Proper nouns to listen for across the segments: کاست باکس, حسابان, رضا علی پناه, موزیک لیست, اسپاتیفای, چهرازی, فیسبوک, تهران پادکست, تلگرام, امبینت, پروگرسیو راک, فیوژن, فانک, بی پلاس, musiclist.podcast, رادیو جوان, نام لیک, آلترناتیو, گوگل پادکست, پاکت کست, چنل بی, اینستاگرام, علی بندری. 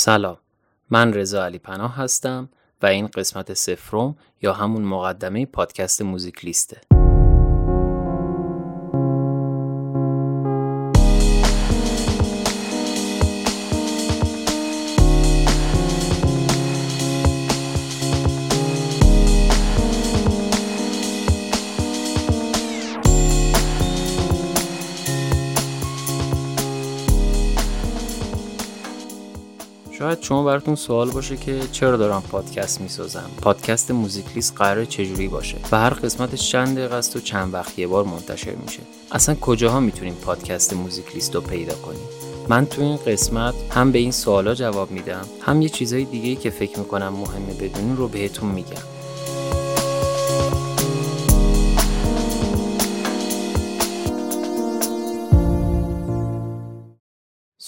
سلام، من رضا علی پناه هستم و این قسمت 0 یا همون مقدمه پادکست موزیک لیسته. شاید شما براتون سوال باشه که چرا دارم پادکست میسازم؟ پادکست موزیک لیست قراره چجوری باشه؟ و هر قسمتش چند دقیقه است و چند وقت یه بار منتشر میشه. اصلا کجاها میتونیم پادکست موزیک لیست رو پیدا کنیم؟ من تو این قسمت هم به این سوالا جواب میدم، هم یه چیزای دیگه‌ای که فکر میکنم مهمه بدونین رو بهتون میگم.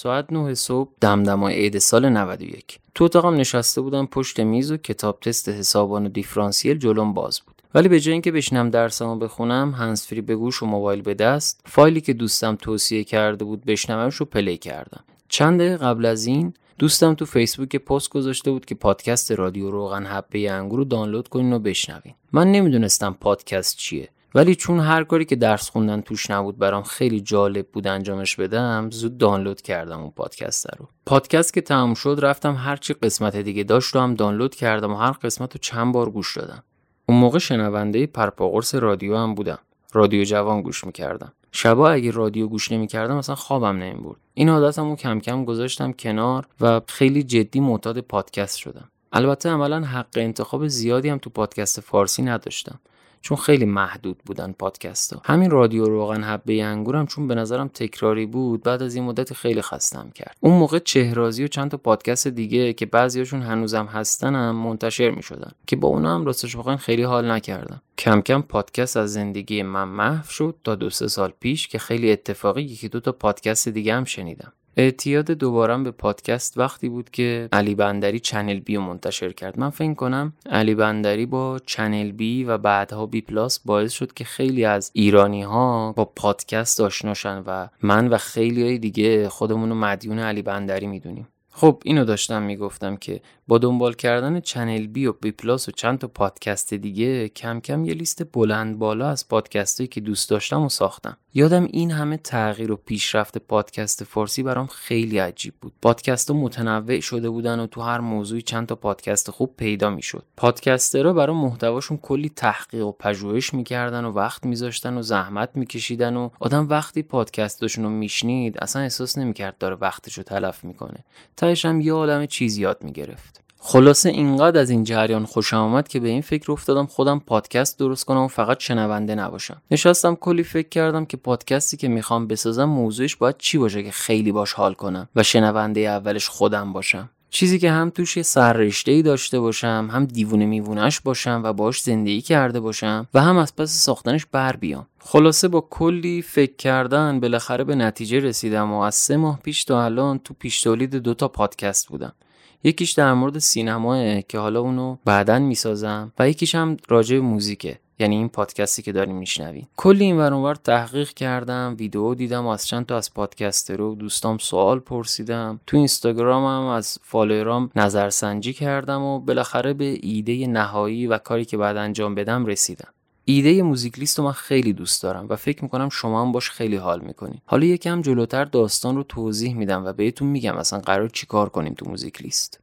ساعت 9 صبح دمدمای عید سال 91. تو اتاقم نشسته بودم پشت میز و کتاب تست حسابان و دیفرانسیل جلوم باز بود. ولی به جای اینکه بشینم درسمو بخونم، هندزفری به گوش و موبایل به دست، فایلی که دوستم توصیه کرده بود بشنومش رو پلی کردم. چند دقیقه قبل از این دوستم تو فیسبوک پست گذاشته بود که پادکست رادیو روغن حبه انگور رو دانلود کنین و بشنوین. من نمیدونستم پادکست چیه، ولی چون هر کاری که درس خوندن توش نبود برام خیلی جالب بود انجامش بدم، زود دانلود کردم اون پادکست رو. پادکست که تموم شد رفتم هر چی قسمت دیگه داشت رو هم دانلود کردم و هر قسمت رو چند بار گوش دادم. اون موقع شنونده پرپاقرص رادیو هم بودم. رادیو جوان گوش می‌کردم. شبا اگه رادیو گوش نمی‌کردم اصلا خوابم نمی‌برد. این عادتمو کم کم گذاشتم کنار و خیلی جدی معتاد پادکست شدم. البته عملاً حق انتخاب زیادی هم تو پادکست فارسی نداشتم، چون خیلی محدود بودن پادکست‌ها. همین رادیو روغن حبه انگورم چون به نظرم تکراری بود، بعد از این مدت خیلی خستم کرد. اون موقع چهرازی و چند تا پادکست دیگه که بعضیاشون هنوزم هستن هم منتشر می‌شدن که با اونا هم راستش واقعا خیلی حال نکردم. کم کم پادکست از زندگی من محو شد تا 2-3 سال پیش که خیلی اتفاقی یکی دو تا پادکست دیگه هم شنیدم. اعتیاد دوبارم به پادکست وقتی بود که علی بندری چنل بی رو منتشر کرد. من فکر کنم علی بندری با چنل بی و بعدها بی پلاس باعث شد که خیلی از ایرانی ها با پادکست آشنا شن و من و خیلی های دیگه خودمون رو مدیون علی بندری میدونیم. خب اینو داشتم میگفتم که با دنبال کردن چنل بی و بی پلاس و چند تا پادکست دیگه کم کم یه لیست بلند بالا از پادکستایی که دوست داشتم و ساختم. یادم این همه تغییر و پیشرفت پادکست فارسی برام خیلی عجیب بود. پادکست‌ها متنوع شده بودن و تو هر موضوعی چند تا پادکست خوب پیدا میشد. پادکسترها برای محتواشون کلی تحقیق و پژوهش میکردن و وقت میذاشتن و زحمت میکشیدن و آدم وقتی پادکستاشون رو میشنید اصلا احساس نمیکرد داره وقتشو تلف میکنه. تهش هم یه عالمه چیز یاد میگرفت. خلاصه اینقدر از این جریان خوشم اومد که به این فکر افتادم خودم پادکست درست کنم و فقط شنونده نباشم. نشستم کلی فکر کردم که پادکستی که میخوام بسازم موضوعش باید چی باشه که خیلی باش حال کنم و شنونده اولش خودم باشم. چیزی که هم توش یه سررشته‌ای داشته باشم، هم دیوونه میوونش باشم و باهاش زندگی کرده باشم و هم از پس ساختنش بر بیام. خلاصه با کلی فکر کردن بالاخره به نتیجه رسیدم و از 3 ماه پیش تا الان تو پیش تولید 2 تا پادکست بودم. یکیش در مورد سینماه که حالا اونو بعدن میسازم و یکیش هم راجع به موزیکه، یعنی این پادکستی که داریم میشنویم. کلی این ور اونور تحقیق کردم، ویدیو دیدم از چند تا از پادکسترها، دوستام سوال پرسیدم، تو اینستاگرامم از فالوورام نظرسنجی کردم و بالاخره به ایده نهایی و کاری که بعد انجام بدم رسیدم. ایده موزیک لیست رو من خیلی دوست دارم و فکر میکنم شما هم باش خیلی حال میکنین. حالا یکم جلوتر داستان رو توضیح میدم و بهتون میگم اصلا قرار چیکار کنیم تو موزیک لیست.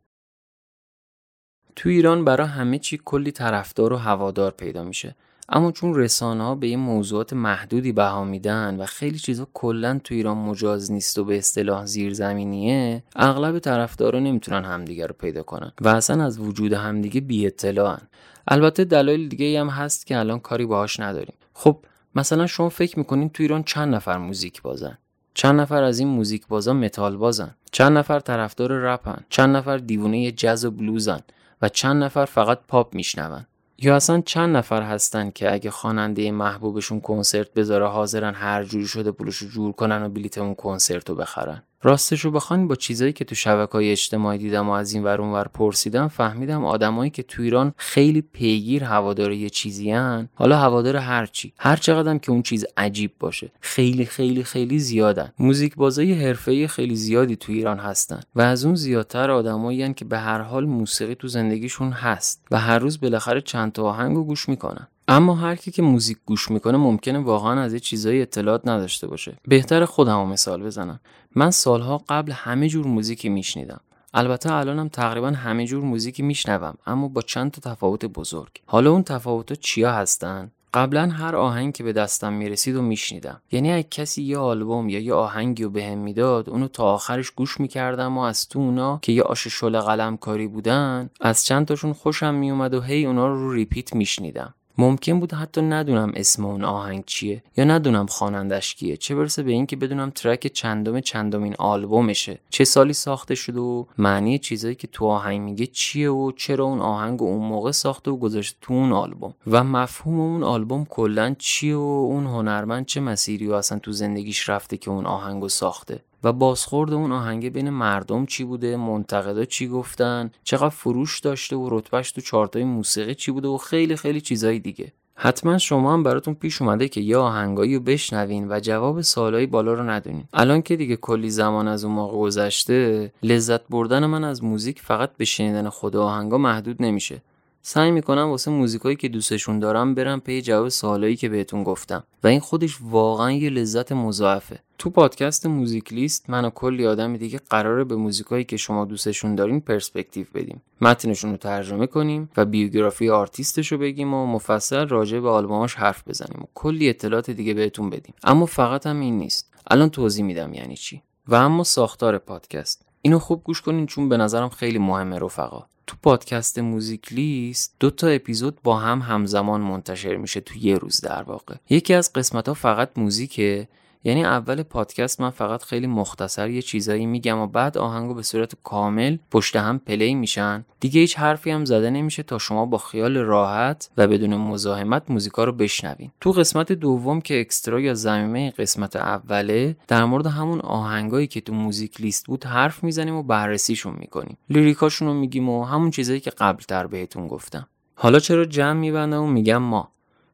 تو ایران برای همه چی کلی طرفدار و هوادار پیدا میشه، اما چون رسانه‌ها به این موضوعات محدودی بها میدن و خیلی چیزا کلا تو ایران مجاز نیست و به اصطلاح زیرزمینیه، اغلب طرفدارا نمیتونن همدیگه رو پیدا کنن و اصلا از وجود همدیگه بی اطلاعن. البته دلایل دیگه‌ای هم هست که الان کاری باهاش نداریم. خب مثلا شما فکر میکنین تو ایران چند نفر موزیک بازن؟ چند نفر از این موزیک بازا متال بازن؟ چند نفر طرفدار رپن؟ چند نفر دیوونه جاز و بلوزن؟ و چند نفر فقط پاپ میشنون؟ یا اصلا چند نفر هستن که اگه خواننده محبوبشون کنسرت بذاره حاضرن هر جوری شده پولشو جور کنن و بلیت اون کنسرت رو بخرن؟ راستش رو بخواین با چیزایی که تو شبکه‌های اجتماعی دیدم و از این ور اون ور پرسیدم فهمیدم آدمایی که تو ایران خیلی پیگیر هوادار یه چیزی ان، حالا هوادار هر چقدرم که اون چیز عجیب باشه، خیلی خیلی خیلی زیادن. موزیک بازای حرفه‌ای خیلی زیادی تو ایران هستن و از اون زیادتر آدمایی ان که به هر حال موسیقی تو زندگیشون هست و هر روز بالاخره چند تا آهنگو گوش میکنن. اما هر کی که موزیک گوش میکنه ممکنه واقعا از یه چیزایی اطلاعات نداشته باشه. بهتر خودمو مثال بزنم. من سالها قبل همه جور موزیکی میشنیدم. البته الانم تقریبا همه جور موزیکی میشنوم، اما با چند تا تفاوت بزرگ. حالا اون تفاوت‌ها چیا هستن؟ قبلا هر آهنگ که به دستم میرسید و میشنیدم، یعنی اگه کسی یه آلبوم یا یه آهنگی رو بهم میداد اونو تا آخرش گوش میکردم و از تو اونا که یه آش شل قلم کاری بودن از چند تاشون خوشم میومد و هی اونا رو ریپیت میشنیدم. ممکن بود حتی ندونم اسم اون آهنگ چیه یا ندونم خوانندش کیه، چه برسه به این که بدونم ترک چندمین آلبومشه، چه سالی ساخته شده و معنی چیزایی که تو آهنگ میگه چیه و چرا اون آهنگ اون موقع ساخته و گذاشته تو اون آلبوم و مفهوم اون آلبوم کلاً چیه و اون هنرمند چه مسیری و اصلا تو زندگیش رفته که اون آهنگو ساخته و بازخورد اون آهنگ بین مردم چی بوده، منتقدا چی گفتن، چقدر فروش داشته و رتبهش تو چارتای موسیقی چی بوده و خیلی خیلی چیزای دیگه. حتما شما هم براتون پیش اومده که یه آهنگایی رو بشنوین و جواب سوالای بالا رو ندونین. الان که دیگه کلی زمان از اون موقع گذشته، لذت بردن من از موزیک فقط به شنیدن خود آهنگا محدود نمیشه. سعی میکنم واسه موزیکایی که دوستشون دارم برم پی جواب سوالایی که بهتون گفتم و این خودش واقعا یه لذت مضاعفه. تو پادکست موزیک لیست من و کلی آدم دیگه قراره به موزیکایی که شما دوستشون دارین پرسپکتیو بدیم، متنشون رو ترجمه کنیم و بیوگرافی آرتیستش رو بگیم و مفصل راجع به آلبوماش حرف بزنیم و کلی اطلاعات دیگه بهتون بدیم. اما فقط هم این نیست، الان توضیح میدم یعنی چی. و اما ساختار پادکست، اینو خوب گوش کنین چون به نظرم خیلی مهمه رفقا. تو پادکست موزیک لیست 2 تا اپیزود با هم همزمان منتشر میشه تو یه روز در واقع. یکی از قسمت‌ها فقط موزیکه، یعنی اول پادکست من فقط خیلی مختصر یه چیزایی میگم و بعد آهنگو به صورت کامل پشت هم پلی میشن. دیگه هیچ حرفی هم زده نمیشه تا شما با خیال راحت و بدون مزاحمت موزیکا رو بشنوین. تو قسمت دوم که اکسترا یا ضمیمه قسمت اوله، در مورد همون آهنگایی که تو موزیک لیست بود حرف میزنیم و بررسیشون میکنیم. لیریکاشون رو میگیم و همون چیزایی که قبلتر بهتون گفتم. حالا چرا جمع میبندم و میگم ما؟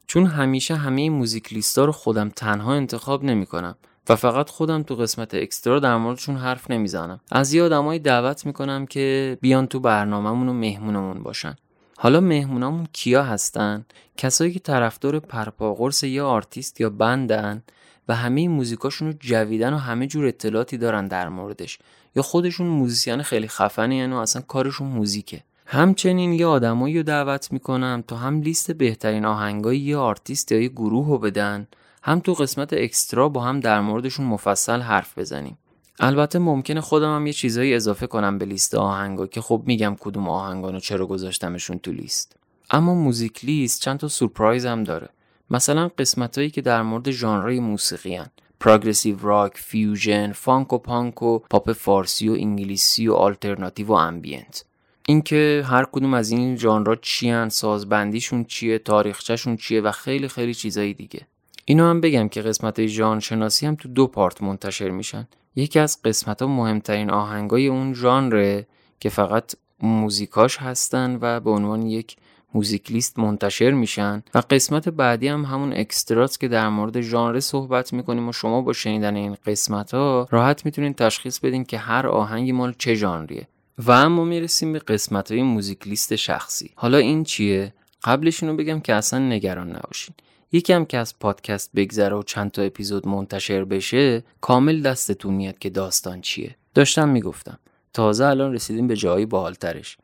چون همیشه همه موزیک لیستا رو خودم تنها انتخاب نمی‌کنم و فقط خودم تو قسمت اکسترا در موردشون حرف نمیزنم. از یه آدمایی دعوت می‌کنم که بیان تو برنامه‌مون و مهمونمون باشن. حالا مهمونامون کیا هستن؟ کسایی که طرفدار پرپاقرص یا آرتیست یا بندن و همه موزیکاشون رو جویدن و همه جور اطلاعاتی دارن در موردش، یا خودشون موزیسین خیلی خفنین و اصلا کارشون موزیکه. همچنین یه آدمایی رو دعوت میکنم تا هم لیست بهترین آهنگای یه آرتیست یا یه گروه رو بدن، هم تو قسمت اکسترا با هم در موردشون مفصل حرف بزنیم. البته ممکنه خودم هم یه چیزایی اضافه کنم به لیست آهنگا که خب میگم کدوم آهنگانو چرا گذاشتمشون تو لیست. اما موزیک لیست چند تا سورپرایز هم داره. مثلا قسمتایی که در مورد ژانرهای موسیقی ان، پروگرسیو راک، فیوژن، فانک و پانک و پاپ فارسی و انگلیسی و آلترناتیو و امبینت. اینکه هر کدوم از این ژانرها چیان، سازبندیشون چیه، تاریخچه‌شون چیه و خیلی خیلی چیزای دیگه. اینو هم بگم که قسمت‌های ژانر شناسی هم تو 2 پارت منتشر میشن. یکی از قسمت‌ها مهمترین آهنگای اون ژانره که فقط موزیکاش هستن و به عنوان یک موزیک لیست منتشر میشن و قسمت بعدی هم همون اکستراست که در مورد ژانر صحبت میکنیم و شما با شنیدن این قسمت‌ها راحت میتونین تشخیص بدین که هر آهنگی مال چه ژانریه. و اما میرسیم به قسمت‌های موزیک لیست شخصی. حالا این چیه؟ قبلش اینو بگم که اصلا نگران نباشین. یکم که از پادکست بگذره و چند تا اپیزود منتشر بشه کامل دستتون میاد که داستان چیه. داشتم میگفتم تازه الان رسیدیم به جایی باحال‌ترش.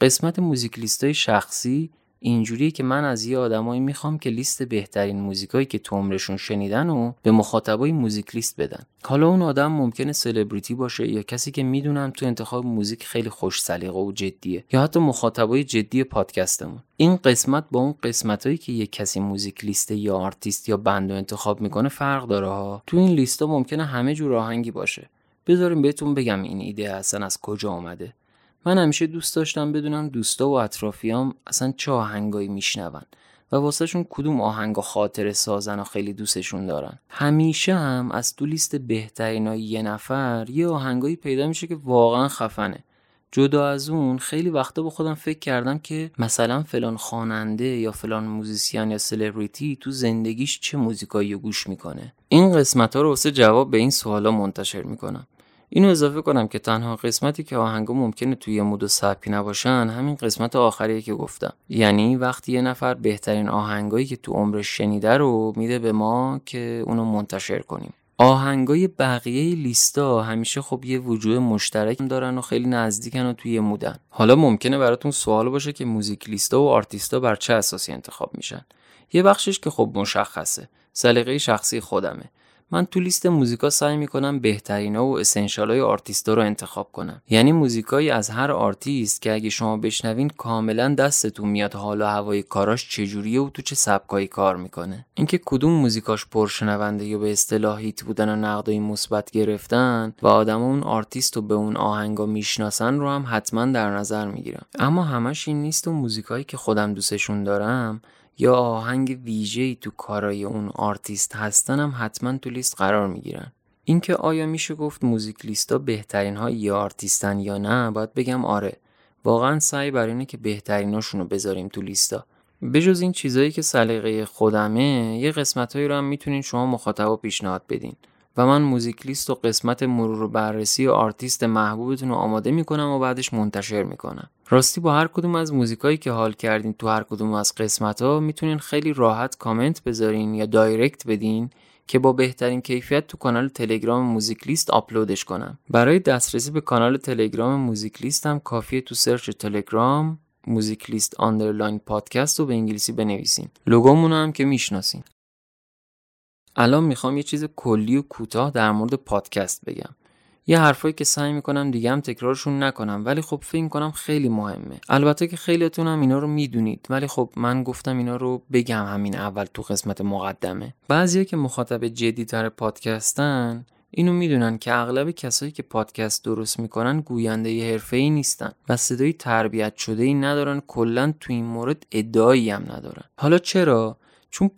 قسمت موزیک لیست‌های شخصی اینجوریه که من از یه آدمایی میخوام که لیست بهترین موزیکایی که تو عمرشون شنیدن و به مخاطبای موزیک لیست بدن. حالا اون آدم ممکنه سلبریتی باشه یا کسی که میدونم تو انتخاب موزیک خیلی خوش سلیقه و جدیه یا حتی مخاطبای جدی پادکستمون. این قسمت با اون قسمتایی که یک کسی موزیک لیست یا آرتیست یا بند رو انتخاب میکنه فرق داره ها. تو این لیستا ممکنه همه جور آهنگی باشه. بذارین بهتون بگم این ایده اصلا از کجا اومده. من همیشه دوست داشتم بدونم دوستا و اطرافیام اصلا چه آهنگایی میشنون و واسهشون کدوم آهنگا خاطره سازن و خیلی دوستشون دارن. همیشه هم از تو لیست بهترینای یه نفر یه آهنگایی پیدا میشه که واقعا خفنه. جدا از اون خیلی وقتا با خودم فکر کردم که مثلا فلان خواننده یا فلان موزیسین یا سلبریتی تو زندگیش چه موزیکایی گوش میکنه. این قسمت‌ها رو واسه جواب به این سوالا منتشر میکنم. اینو اضافه کنم که تنها قسمتی که آهنگا ممکنه توی مود و سبکی نباشن همین قسمت آخریه که گفتم، یعنی وقتی یه نفر بهترین آهنگایی که تو عمرش شنیده رو میده به ما که اونو منتشر کنیم. آهنگای بقیه لیستا همیشه خب یه وجوه مشترک دارن و خیلی نزدیکن و توی مودن. حالا ممکنه براتون سوال باشه که موزیک لیستا و آرتیستا بر چه اساسی انتخاب میشن. یه بخشش که خب مشخصه، سلیقه شخصی خودمه. من تو لیست موزیکا سعی میکنم بهترینا و اسنشالای آرتیستا رو انتخاب کنم، یعنی موزیکایی از هر آرتیست که اگه شما بشنوین کاملا دستتون میاد حال و هوای کاراش چجوریه و تو چه سبکایی کار میکنه. اینکه کدوم موزیکاش پرشنونده یا به اصطلاح هیت بودن و نقدای مثبت گرفتن و آدما اون آرتیست رو به اون آهنگا میشناسن رو هم حتما در نظر میگیرم. اما همش این نیست و موزیکایی که خودم دوستشون دارم یا آهنگ ویژه‌ای تو کارای اون آرتیست هستن هم حتما تو لیست قرار میگیرن. اینکه آیا میشه گفت موزیک لیستا بهترین ها یا آرتیستن یا نه، باید بگم آره، واقعا سعی بر اینه که بهتریناشونو بذاریم تو لیستا. بجز این چیزایی که سلیقه خودمه، یه قسمتایی رو هم میتونین شما مخاطبا پیشنهاد بدین و من موزیک لیست و قسمت مرور و بررسی و آرتیست محبوبتون رو آماده میکنم و بعدش منتشر میکنم. راستی با هر کدوم از موزیکایی که حال کردین تو هر کدوم از قسمت‌ها میتونین خیلی راحت کامنت بذارین یا دایرکت بدین که با بهترین کیفیت تو کانال تلگرام موزیک لیست آپلودش کنم. برای دسترسی به کانال تلگرام موزیک لیست هم کافیه تو سرچ تلگرام موزیک لیست آندرلاین پادکست رو به انگلیسی بنویسین. لوگومون هم که میشناسین. الان میخوام یه چیز کلی و کوتاه در مورد پادکست بگم. یه حرفایی که سعی میکنم دیگه هم تکرارشون نکنم، ولی خب فکر کنم خیلی مهمه. البته که خیلیتون هم اینا رو میدونید، ولی خب من گفتم اینا رو بگم همین اول تو قسمت مقدمه. بعضیا که مخاطب جدی‌تر پادکستن اینو میدونن که اغلب کسایی که پادکست درست میکنن گوینده حرفه‌ای نیستن و صدای تربیت شده‌ای ندارن، کلا تو این مورد ادعایی هم ندارن. حالا چرا؟ چون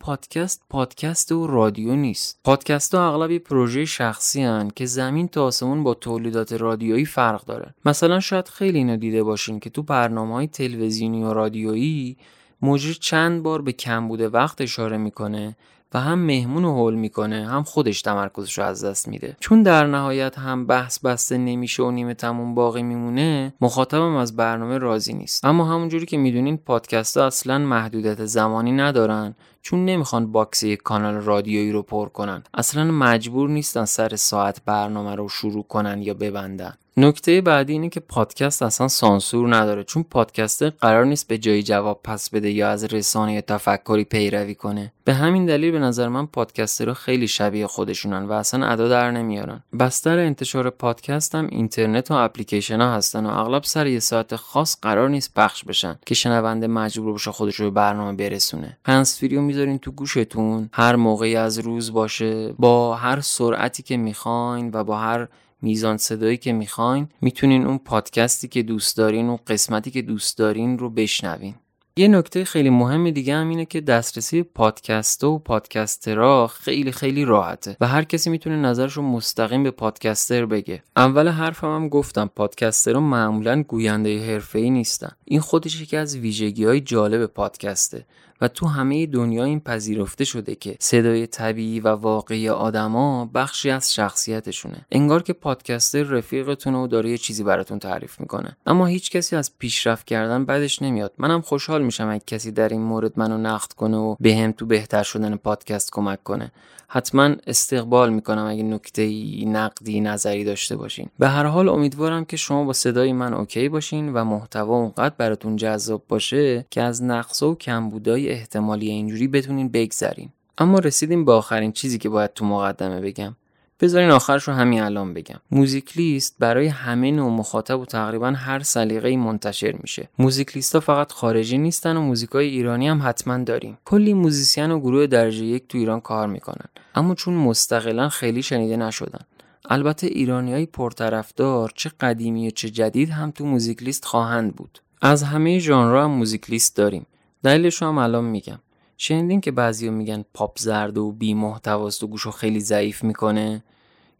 پادکست و رادیو نیست. پادکست ها اغلب یه پروژه شخصی هن که زمین تا آسمون با تولیدات رادیویی فرق داره. مثلا شاید خیلی اینو دیده باشین که تو برنامه‌های تلویزیونی و رادیویی مجری چند بار به کمبود وقت اشاره میکنه و هم مهمون رو هول میکنه هم خودش تمرکزش رو از دست میده. چون در نهایت هم بحث بسته نمیشه و نیمه تموم باقی میمونه، مخاطبم از برنامه راضی نیست. اما همونجوری که میدونین پادکست ها اصلا محدودیت زمانی ندارن، چون نمیخوان باکس یک کانال رادیویی رو پر کنن، اصلا مجبور نیستن سر ساعت برنامه رو شروع کنن یا ببندن. نکته بعدی اینه که پادکست اصلا سانسور نداره، چون پادکست قرار نیست به جای جواب پس بده یا از رسانه تفکری پیروی کنه. به همین دلیل به نظر من پادکسترها خیلی شبیه خودشونن و اصلا ادا در نمیارن. بستر انتشار پادکست هم اینترنت و اپلیکیشن ها هستن و اغلب سر یه ساعت خاص قرار نیست پخش بشن که شنونده مجبور بشه خودش رو به برنامه برسونه. هندزفری رو میذارین تو گوشتون، هر موقعی از روز باشه، با هر سرعتی که میخواین و با هر میزان صدایی که میخواین میتونین اون پادکستی که دوست دارین و قسمتی که دوست دارین رو بشنوین. یه نکته خیلی مهم دیگه هم اینه که دسترسی پادکست و پادکسترها خیلی راحته و هر کسی میتونه نظرشو مستقیم به پادکستر بگه. اول حرفم هم گفتم پادکسترها معمولاً گوینده حرفه‌ای نیستن. این خودش یکی از ویژگی‌های جالب پادکسته و تو همه دنیا این پذیرفته شده که صدای طبیعی و واقعی آدما بخشی از شخصیتشونه. انگار که پادکستر رفیقتونه و داره یه چیزی براتون تعریف میکنه، اما هیچ کسی از پیشرفت کردن بدش نمیاد. منم خوشحال میشم اگه کسی در این مورد منو نقد کنه و بهم تو بهتر شدن پادکست کمک کنه. حتما استقبال میکنم اگه نکته‌ای، نقدی، نظری داشته باشین. به هر حال امیدوارم که شما با صدای من اوکی باشین و محتوا اونقدر براتون جذاب باشه که از نقص و کمبودای احتمالی اینجوری بتونین بگذرین. اما رسیدیم به آخرین چیزی که باید تو مقدمه بگم. بذارین آخرش رو همین الان بگم. موزیک لیست برای همه نوع مخاطب و تقریبا هر سلیقه‌ای منتشر میشه. موزیک لیستا فقط خارجی نیستن و موزیکای ایرانی هم حتما داریم. کلی موزیسین و گروه درجه یک تو ایران کار میکنن، اما چون مستقلا خیلی شنیده نشدن. البته ایرانیای پرطرفدار چه قدیمی و چه جدید هم تو موزیک لیست خواهند بود. از همه ژانرها هم موزیک لیست داریم. دلیلش رو هم الان میگم. شنیدین که بعضیا میگن پاپ زرد و بی محتواست و گوشو خیلی ضعیف میکنه،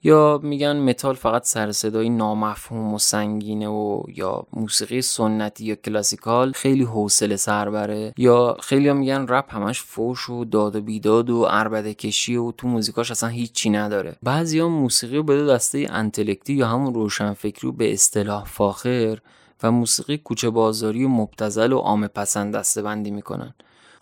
یا میگن متال فقط سر صدای نامفهوم و سنگینه، و یا موسیقی سنتی یا کلاسیکال خیلی حوصله سربره، یا خیلیا میگن رپ همش فوش و داد و بیداد و عربده کشی و تو موزیکاش اصلا هیچی نداره. بعضیا موسیقی رو به دو دسته انتلکتی یا همون روشنفکری و به اصطلاح فاخر و موسیقی کوچه بازاری و مبتذل و عامه پسند دسته‌بندی میکنن.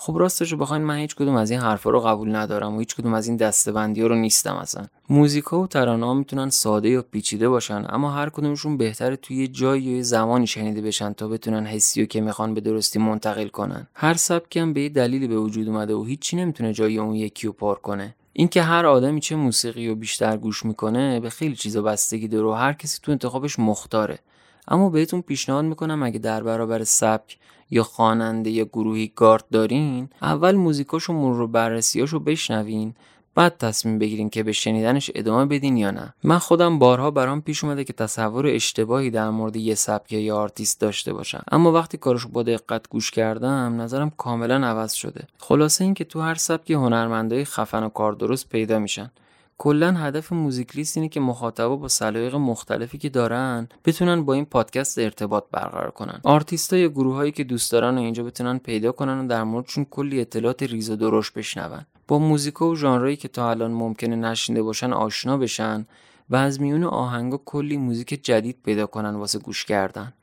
خب راستش رو بخواین من هیچ کدوم از این حرفا رو قبول ندارم و هیچ کدوم از این دسته‌بندی‌ها رو نیستم اصلا. موزیکا و ترانه‌ها میتونن ساده یا پیچیده باشن، اما هر کدومشون بهتره توی یه جایی یا زمانی شنیده بشن تا بتونن حسی رو که میخوان به درستی منتقل کنن. هر سبکی هم به یه دلیلی به وجود اومده و هیچی نمیتونه جای اون یکی رو پار کنه. اینکه هر آدمی چه موسیقی رو بیشتر گوش میکنه به خیلی چیزا بستگی داره و هر کسی تو انتخابش مختاره. اما بهتون پیشنهاد میکنم اگه در برابر سبک یا خواننده یا گروهی گارد دارین، اول موزیکاشو مرور بررسیاشو بشنوین، بعد تصمیم بگیرین که به شنیدنش ادامه بدین یا نه. من خودم بارها برام پیش اومده که تصور اشتباهی در مورد یه سبک یا آرتیست داشته باشم، اما وقتی کارشو با دقت گوش کردم نظرم کاملا عوض شده. خلاصه این که تو هر سبکی هنرمندای خفن و کار درست پیدا میشن. کلا هدف موزیک لیست اینه که مخاطبا با سلایق مختلفی که دارن بتونن با این پادکست ارتباط برقرار کنن. آرتیستا یا گروهایی که دوست دارن و اینجا بتونن پیدا کنن و در موردشون کلی اطلاعات ریز و درشت بشنون. با موزیکا و ژانرایی که تا الان ممکنه نشنیده باشن آشنا بشن و از میون آهنگا کلی موزیک جدید پیدا کنن واسه گوش کردن.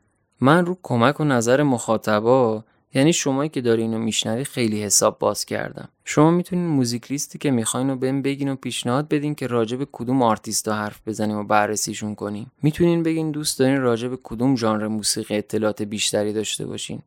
من رو کمک و نظر مخاطبا، یعنی شمایی که دارین و میشنوی، خیلی حساب باز کردم. شما میتونین موزیک لیستی که میخواین رو بهم بگین و پیشنهاد بدین که راجع به کدوم آرتیستا حرف بزنیم و بررسیشون کنیم. میتونین بگین دوست دارین راجع به کدوم ژانر موسیقی اطلاعات بیشتری داشته باشین.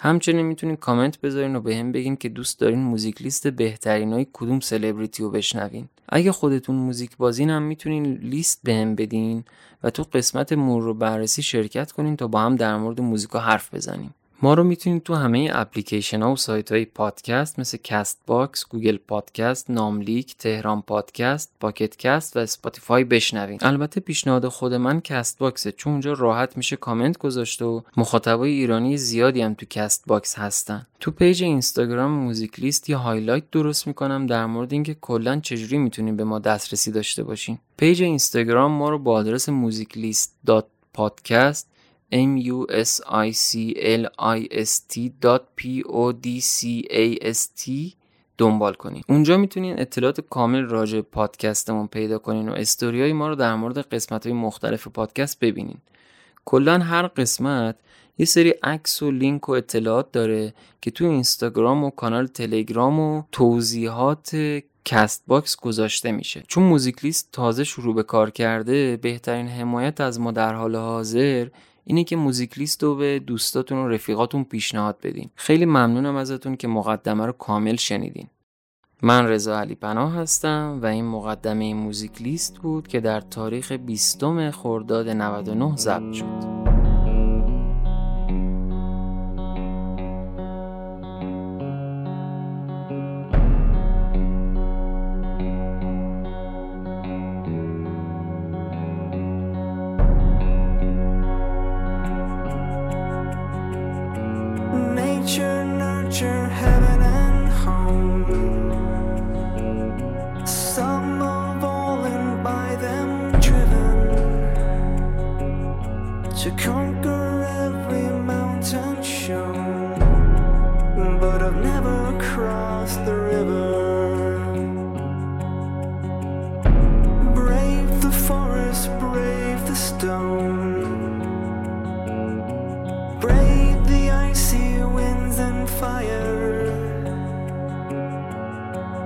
همچنین میتونین کامنت بذارین و بهم بگین که دوست دارین موزیک لیست بهترینای کدوم سلبریتی رو بشنوین. اگه خودتون موزیک بازین هم میتونین لیست بهم بدین و تو قسمت مرور بررسی شرکت کنین تا با هم در مورد موزیکا حرف بزنیم. ما رو میتونید تو همه اپلیکیشن ها و سایت های پادکست مثل کاست باکس، گوگل پادکست، نام لیک، تهران پادکست، پاکت کست و اسپاتیفای بشنوین. البته پیشنهاد خود من کاست باکسه، چون اونجا راحت میشه کامنت گذاشت و مخاطبای ایرانی زیادی هم تو کاست باکس هستن. تو پیج اینستاگرام موزیک لیست یا هایلایت درست میکنم در مورد اینکه کلا چجوری میتونید به ما دسترسی داشته باشین. پیج اینستاگرام ما رو با آدرس musiclist.podcast musiclist.podcast دنبال کنین. اونجا میتونین اطلاعات کامل راجع به پادکستمون پیدا کنین و استوریای ما رو در مورد قسمت‌های مختلف پادکست ببینین. کلاً هر قسمت یه سری عکس و لینک و اطلاعات داره که تو اینستاگرام و کانال تلگرام و توضیحات کاست باکس گذاشته میشه. چون موزیک لیست تازه شروع به کار کرده، بهترین حمایت از ما در حال حاضر اینه که موزیک لیست رو به دوستاتون و رفیقاتون پیشنهاد بدین. خیلی ممنونم ازتون که مقدمه رو کامل شنیدین. من رضا علی پناه هستم و این مقدمه موزیک لیست بود که در تاریخ 20 خرداد 99 ضبط شد. To conquer every mountain shown, but I've never crossed the river. Brave the forest, brave the stone, brave the icy winds and fire,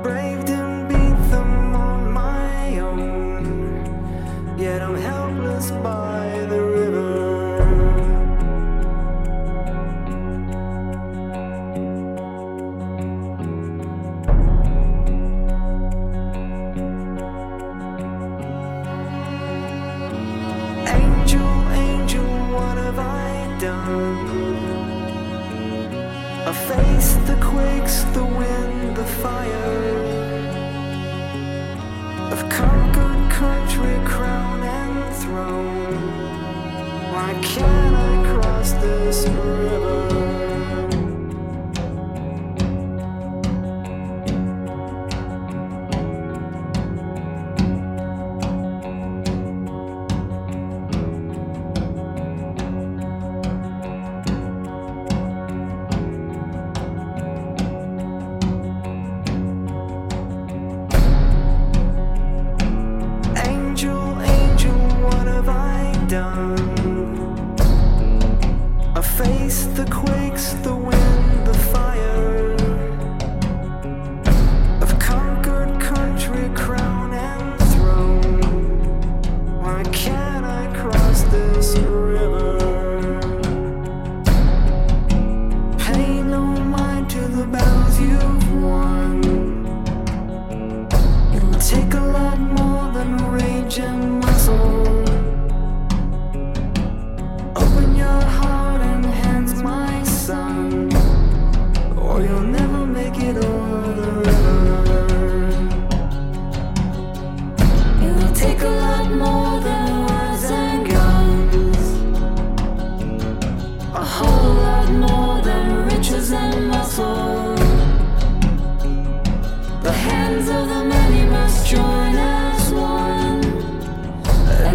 braved and beat them on my own, yet I'm helpless by the river. I face the quakes, the wind, the fire. I've conquered country, crown and throne. Why can't I cross this river?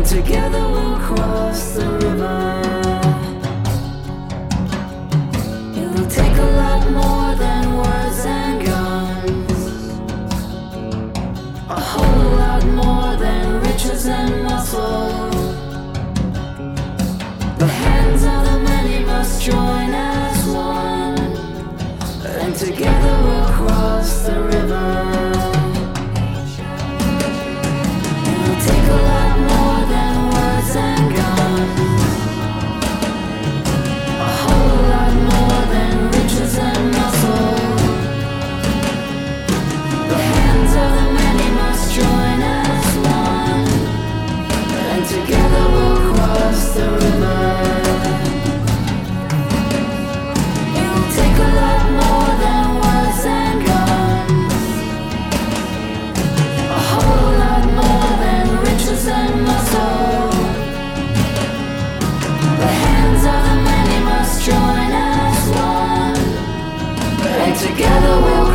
Together we'll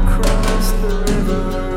cross the river.